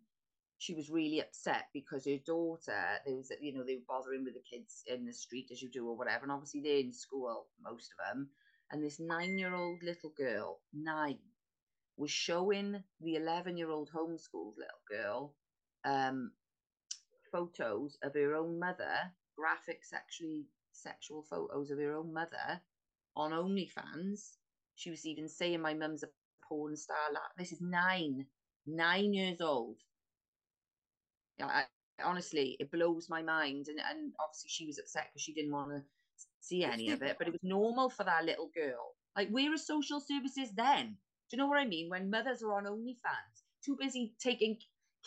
she was really upset because her daughter, there was, you know, they were bothering with the kids in the street, as you do or whatever. And obviously they're in school, most of them. And this nine-year-old little girl, nine, was showing the eleven-year-old homeschooled little girl um, photos of her own mother, graphic sexually sexual photos of her own mother on OnlyFans. She was even saying, my mum's a porn star. This is nine, nine years old. I, honestly, it blows my mind. And, and obviously she was upset because she didn't want to see any of it, but it was normal for that little girl. Like, where are social services then? Do you know what I mean? When mothers are on OnlyFans, too busy taking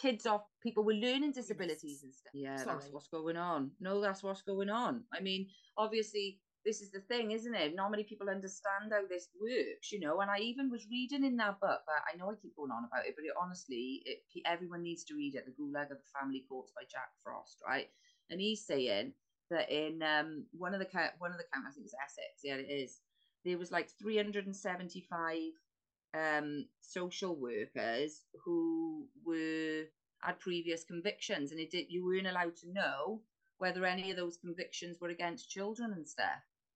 kids off people with learning disabilities and stuff. Yeah, Sorry. That's what's going on. No, that's what's going on. I mean, obviously, this is the thing, isn't it? Not many people understand how this works, you know. And I even was reading in that book, but I know I keep going on about it, but it, honestly, it, everyone needs to read it, The Gulag of the Family Courts by Jack Frost, right? And he's saying that in um, one of the one of the counties, I think it's Essex, yeah, it is, there was like three hundred seventy-five um, social workers who were had previous convictions, and it did, you weren't allowed to know whether any of those convictions were against children and stuff.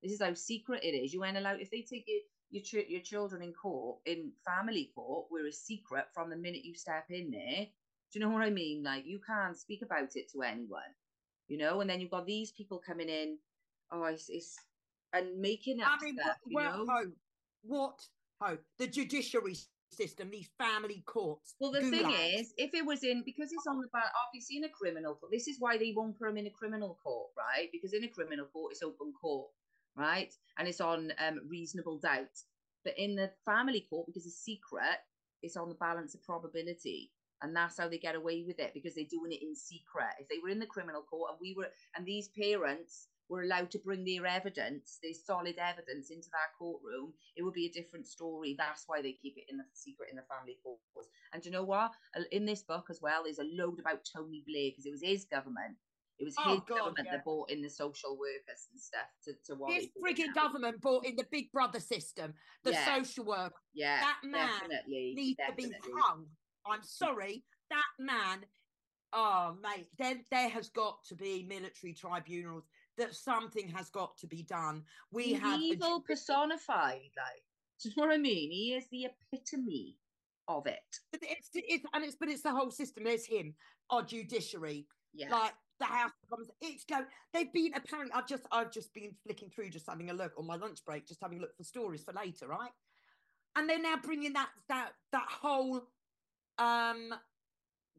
This is how secret it is. You ain't allowed, if they take your, your, ch- your children in court, in family court, we're a secret from the minute you step in there. Do you know what I mean? Like, you can't speak about it to anyone, you know? And then you've got these people coming in, oh, it's, it's and making up I mean, stuff, what, you know? What hope? What hope? The judiciary system, these family courts. Well, the thing like. is, if it was in, because it's on the back, obviously in a criminal court, this is why they won't put them in a criminal court, right? Because in a criminal court, it's open court, right? And it's on um, reasonable doubt. But in the family court, because it's secret, it's on the balance of probability. And that's how they get away with it, because they're doing it in secret. If they were in the criminal court and we were, and these parents were allowed to bring their evidence, their solid evidence into that courtroom, it would be a different story. That's why they keep it in the secret in the family courts. And do you know what? In this book as well, there's a load about Tony Blair, because it was his government. It was oh, his God, government yeah. that brought in the social workers and stuff to, to what his frigging government brought in the Big Brother system, the yeah. social worker. Yeah, that man definitely, needs definitely. to be hung. I'm sorry, that man. Oh mate, there there has got to be military tribunals. That something has got to be done. We He's have evil a... personified, like, do you know what I mean? He is the epitome of it. But it's, it's and it's but it's the whole system. There's him, our judiciary, yes. like the House of Commons. It's going. They've been apparently. I've just I've just been flicking through, just having a look on my lunch break, just having a look for stories for later, right? And they're now bringing that that that whole. um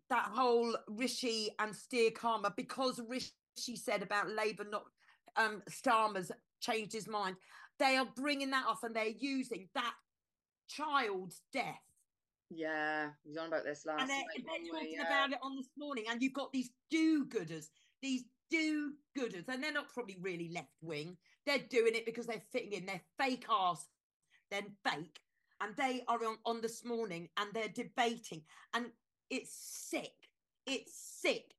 That whole Rishi and Keir Starmer, because Rishi said about Labour not um, Starmer's changed his mind. They are bringing that off, and they're using that child's death. Yeah, he was on about this last and they're, night. They're talking yeah. about it on this morning, and you've got these do-gooders, these do-gooders, and they're not probably really left-wing. They're doing it because they're fitting in. They're fake arse. They're fake. And they are on, on this morning, and they're debating. And it's sick. It's sick.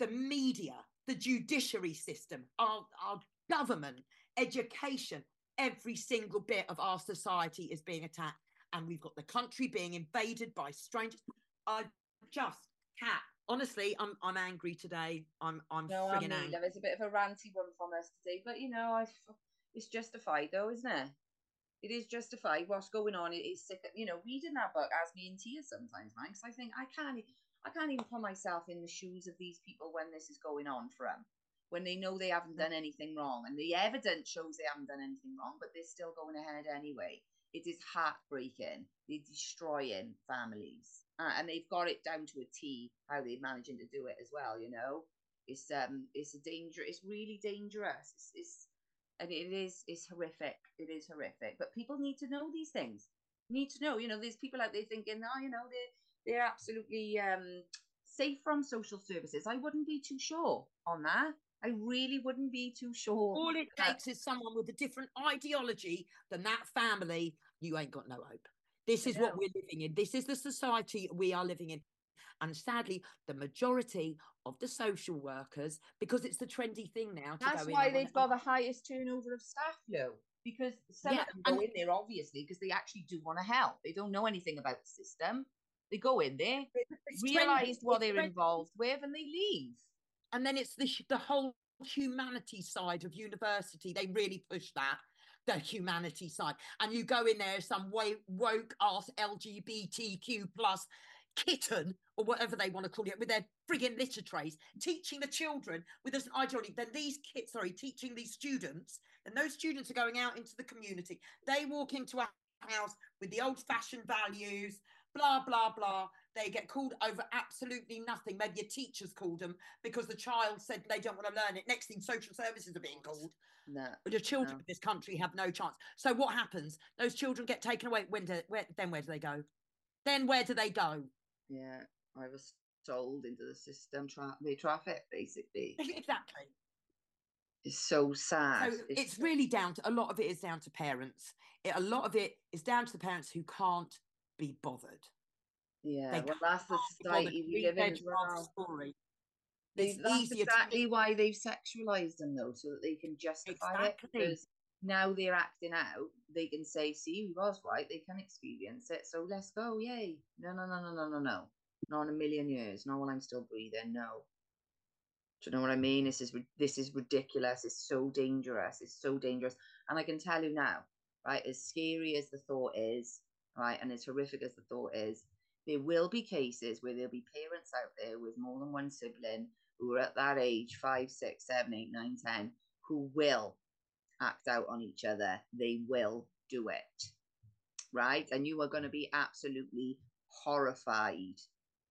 The media, the judiciary system, our, our government, education, every single bit of our society is being attacked. And we've got the country being invaded by strangers. I just can't. Honestly, I'm I'm angry today. I'm I'm no, friggin' I'm angry. It's a bit of a ranty one from us today, but you know, I it's justified though, isn't it? It is justified. What's going on? It is sick. You know, reading that book has me in tears sometimes, man. Because I think I can't I can't even put myself in the shoes of these people when this is going on for them. When they know they haven't done anything wrong, and the evidence shows they haven't done anything wrong, but they're still going ahead anyway. It is heartbreaking. They're destroying families. Uh, and they've got it down to a T, how they're managing to do it as well, you know. It's um, it's a danger. It's really dangerous. It's, it's and it is it's horrific. It is horrific. But people need to know these things. Need to know, you know. There's people out there thinking, oh, you know, they're they're absolutely um safe from social services. I wouldn't be too sure on that. I really wouldn't be too sure. All it takes is someone with a different ideology than that family. You ain't got no hope. This is what we're living in. This is the society we are living in. And sadly, the majority of the social workers, because it's the trendy thing now. That's why they've got the highest turnover of staff, though. Because some of them go in there, obviously, because they actually do want to help. They don't know anything about the system. They go in there, realise what they're involved with, and they leave. And then it's the, the whole humanity side of university. They really push that, the humanity side. And you go in there as some woke-ass L G B T Q plus kitten, or whatever they want to call it, with their frigging litter trays, teaching the children with this ideology. Then these kids, sorry, teaching these students, and those students are going out into the community. They walk into a house with the old-fashioned values, blah, blah, blah. They get called over absolutely nothing. Maybe your teachers called them because the child said they don't want to learn it. Next thing, social services are being called. No, but the children no. of this country have no chance. So what happens? Those children get taken away. When do, where, then where do they go? Then where do they go? Yeah, I was sold into the system. Tra the traffic, basically. Exactly. It's so sad. So it's, it's really down to, a lot of it is down to parents. It, a lot of it is down to the parents who can't be bothered. Yeah, well, that's the society we live in as well. They, that's exactly why they've sexualised them, though, so that they can justify exactly. it. Because now they're acting out, they can say, see, we was right, they can experience it, so let's go, yay. No, no, no, no, no, no, no. Not in a million years, not while I'm still breathing, no. Do you know what I mean? This is, this is ridiculous, it's so dangerous, it's so dangerous. And I can tell you now, right, as scary as the thought is, right, and as horrific as the thought is, there will be cases where there'll be parents out there with more than one sibling who are at that age, five, six, seven, eight, nine, ten, who will act out on each other. They will do it, right? And you are going to be absolutely horrified.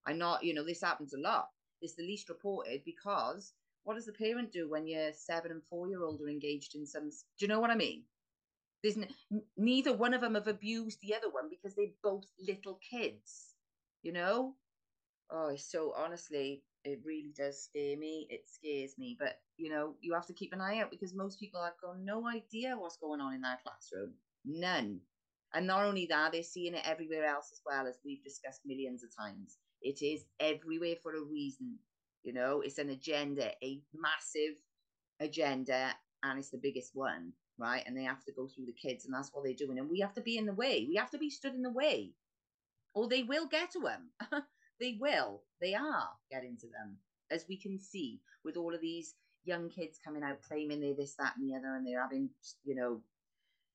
I'm not, you know, this happens a lot. It's the least reported because what does the parent do when your seven and four-year-old are engaged in some, do you know what I mean? There's neither one of them have abused the other one because they're both little kids. You know, oh, it's so honestly, it really does scare me. It scares me. But, you know, you have to keep an eye out because most people have got no idea what's going on in that classroom. None. And not only that, they're seeing it everywhere else as well, as we've discussed millions of times. It is everywhere for a reason. You know, it's an agenda, a massive agenda, and it's the biggest one, right? And they have to go through the kids, and that's what they're doing. And we have to be in the way. We have to be stood in the way. Or they will get to them. They will. They are getting to them, as we can see with all of these young kids coming out claiming they're this, that, and the other, and they're having, you know,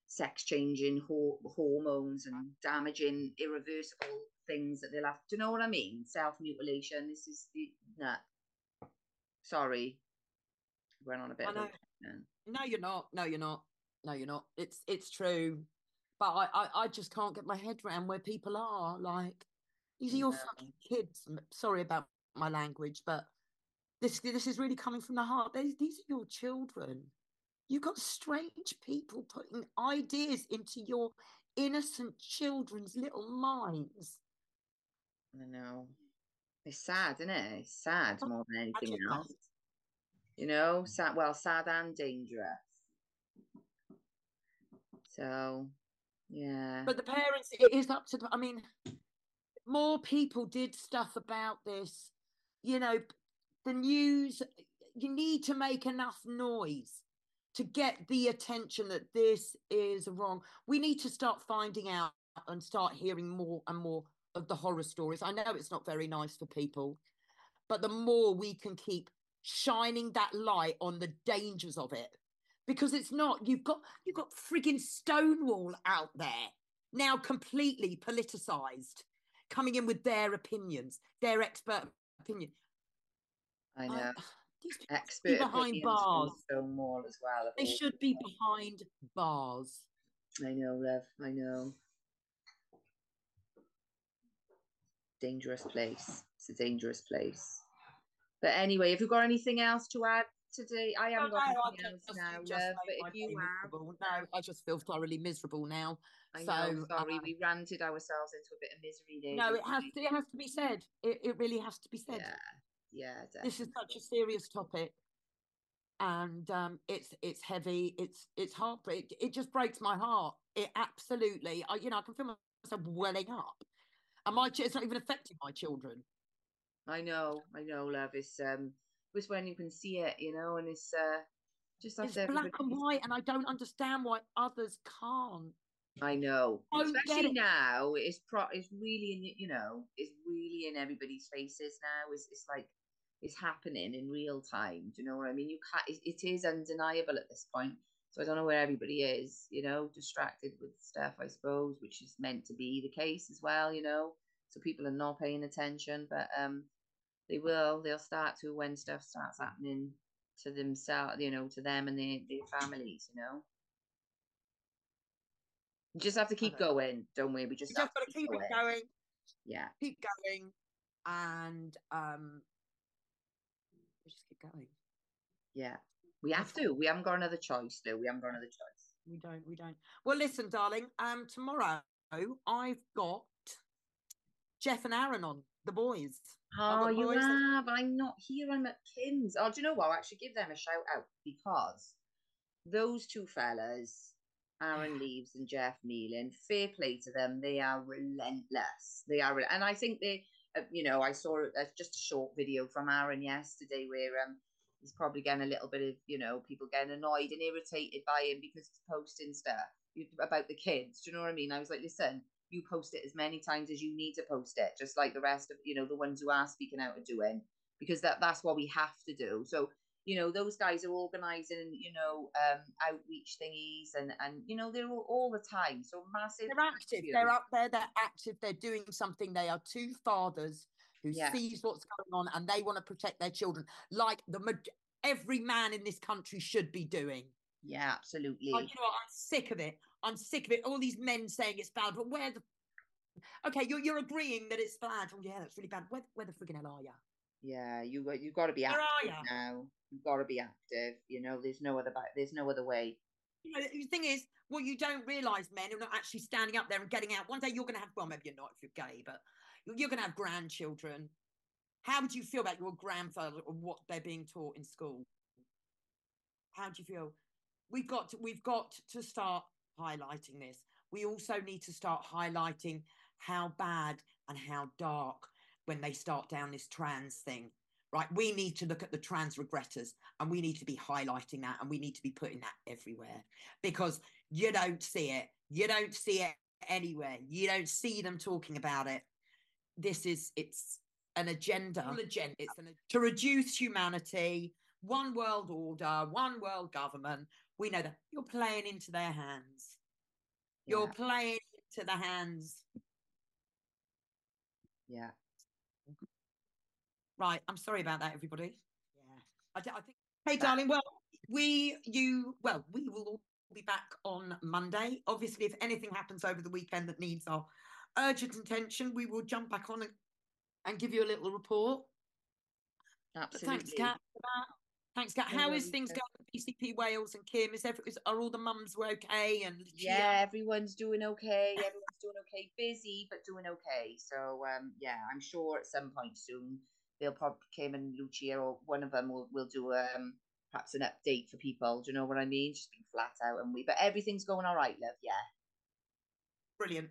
sex changing ho hormones and damaging irreversible things that they'll have. Do you know what I mean? Self mutilation. This is the nah. Sorry, went on a bit. Of a, yeah. No, you're not. No, you're not. No, you're not. It's it's true. But I, I, I just can't get my head around where people are. Like, these are your yeah. fucking kids. Sorry about my language, but this this is really coming from the heart. These, these are your children. You've got strange people putting ideas into your innocent children's little minds. I know. It's sad, isn't it? It's sad more than anything else. You know, sad, well, sad and dangerous. So, yeah. But the parents, it is up to them. I mean, more people did stuff about this. You know, the news, you need to make enough noise to get the attention that this is wrong. We need to start finding out and start hearing more and more of the horror stories. I know it's not very nice for people, but the more we can keep shining that light on the dangers of it, because it's not, you've got you've got frigging Stonewall out there now, completely politicized, coming in with their opinions, their expert opinion. I know. I, These expert behind bars. Stonewall as well. They should be behind bars. I know, Rev. I know. Dangerous place. It's a dangerous place. But anyway, have you got anything else to add today? I haven't no, got no, anything else just, now, just Rev. But if you have, no, I just feel thoroughly miserable now. I know, so, sorry, uh, we ranted ourselves into a bit of misery there. No, it has to, it has to be said. It, it really has to be said. Yeah. Yeah, definitely. This is such a serious topic, and um, it's it's heavy. It's it's heartbreak. It, it just breaks my heart. It absolutely. I, you know, I can feel myself welling up, and my it's not even affecting my children. I know, I know, love. It's um, it's when you can see it, you know, and it's uh, just it's black and white, and I don't understand why others can't. I know, especially now. It's pro. It's really in you know. It's really in everybody's faces now. It's it's like it's happening in real time. Do you know what I mean? You can't. It, it is undeniable at this point. So I don't know where everybody is. You know, distracted with stuff. I suppose, which is meant to be the case as well. You know, so people are not paying attention, but um, they will. They'll start to when stuff starts happening to themselves. You know, to them and their their families. You know. You just have to keep going, don't we? We just, we have just got to keep, keep going. it going. Yeah. Keep going. And um, we just keep going. Yeah. We have to. We haven't got another choice, though. We haven't got another choice. We don't. We don't. Well, listen, darling. Um, tomorrow, I've got Jeff and Aaron on, the boys. Oh, you boys have. That... I'm not here. I'm at Kim's. Oh, do you know what? I'll actually give them a shout out, because those two fellas... Aaron Leaves and Jeff Nealon, fair play to them. They are relentless. They are, and I think they, uh, you know, I saw uh, just a short video from Aaron yesterday where um, he's probably getting a little bit of, you know, people getting annoyed and irritated by him because he's posting stuff about the kids. Do you know what I mean? I was like, listen, you post it as many times as you need to post it, just like the rest of, you know, the ones who are speaking out are doing, because that that's what we have to do. So, you know, those guys are organising, you know, um, outreach thingies and, and you know, they're all, all the time. So massive. They're active. Activity. They're up there. They're active. They're doing something. They are two fathers who yeah. sees what's going on, and they want to protect their children, like the every man in this country should be doing. Yeah, absolutely. Like, you know what? I'm sick of it. I'm sick of it. All these men saying it's bad, but where the... Okay, you're, you're agreeing that it's bad. Oh, yeah, that's really bad. Where, where the friggin' hell are you? Yeah, you you've got to be active now. You've got to be active. You know, there's no other there's no other way. You know, the thing is, what you don't realise, men are not actually standing up there and getting out. One day you're going to have, well, maybe you're not if you're gay, but you're going to have grandchildren. How would you feel about your grandfather or what they're being taught in school? How do you feel? We've got to, we've got to start highlighting this. We also need to start highlighting how bad and how dark. When they start down this trans thing, right? We need to look at the trans regrettors, and we need to be highlighting that, and we need to be putting that everywhere, because you don't see it. You don't see it anywhere. You don't see them talking about it. This is, it's an agenda, it's an agenda. to reduce humanity, one world order, one world government. We know that you're playing into their hands. You're yeah. playing into the hands. Yeah. Right, I'm sorry about that, everybody. Yeah, I, I think. Hey, darling. Well, we, you, well, we will all be back on Monday. Obviously, if anything happens over the weekend that needs our urgent attention, we will jump back on and, and give you a little report. Absolutely. But thanks, Kat, for that. Thanks, Kat. How is things going at B C P Wales and Kim? Is, every, is Are all the mums were okay? And Lucia? Yeah, everyone's doing okay. Everyone's doing okay. Busy, but doing okay. So, um, yeah, I'm sure at some point soon, they'll probably, Kim and Lucia or one of them will, will do um, perhaps an update for people. Do you know what I mean? Just being flat out, and we, but everything's going all right, love. Yeah. Brilliant.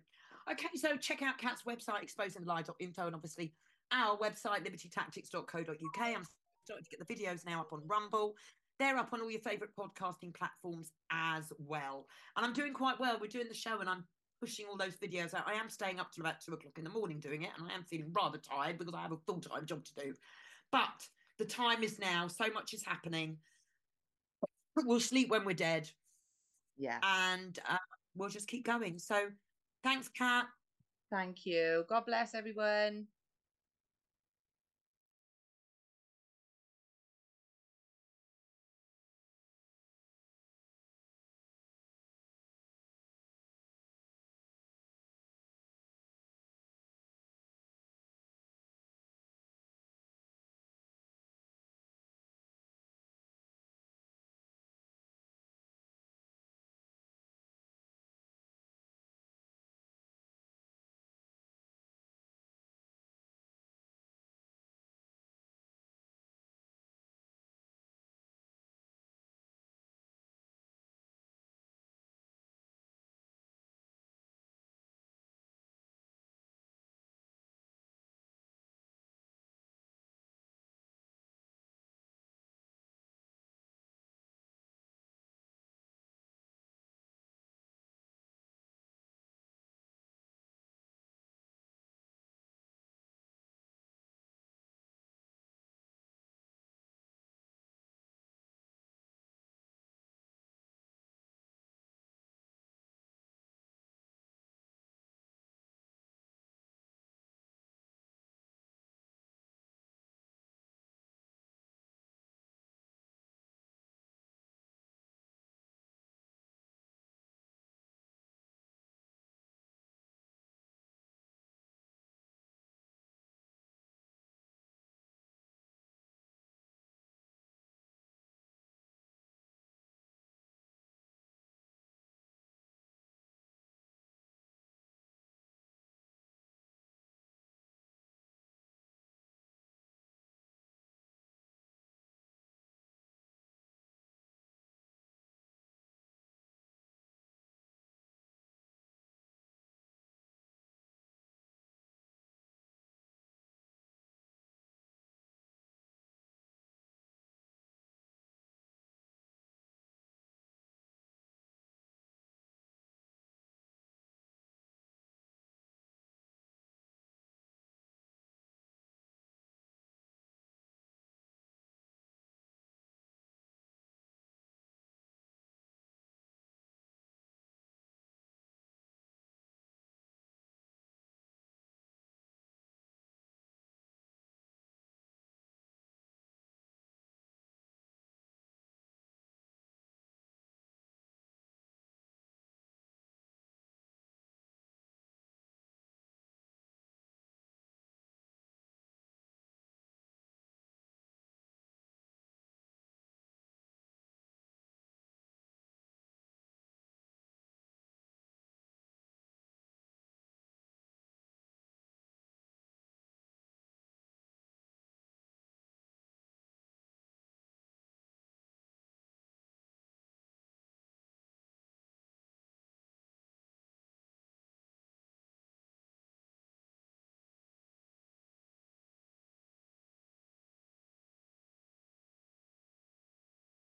Okay, so check out Kat's website, exposing the lie dot info, and obviously our website, liberty tactics dot co dot U K. I'm starting to get the videos now up on Rumble. They're up on all your favourite podcasting platforms as well. And I'm doing quite well. We're doing the show and I'm pushing all those videos out. I am staying up till about two o'clock in the morning doing it, and I am feeling rather tired because I have a full-time job to do. But the time is now. So much is happening. We'll sleep when we're dead. Yeah. And uh, we'll just keep going. So thanks, Kat. Thank you. God bless everyone.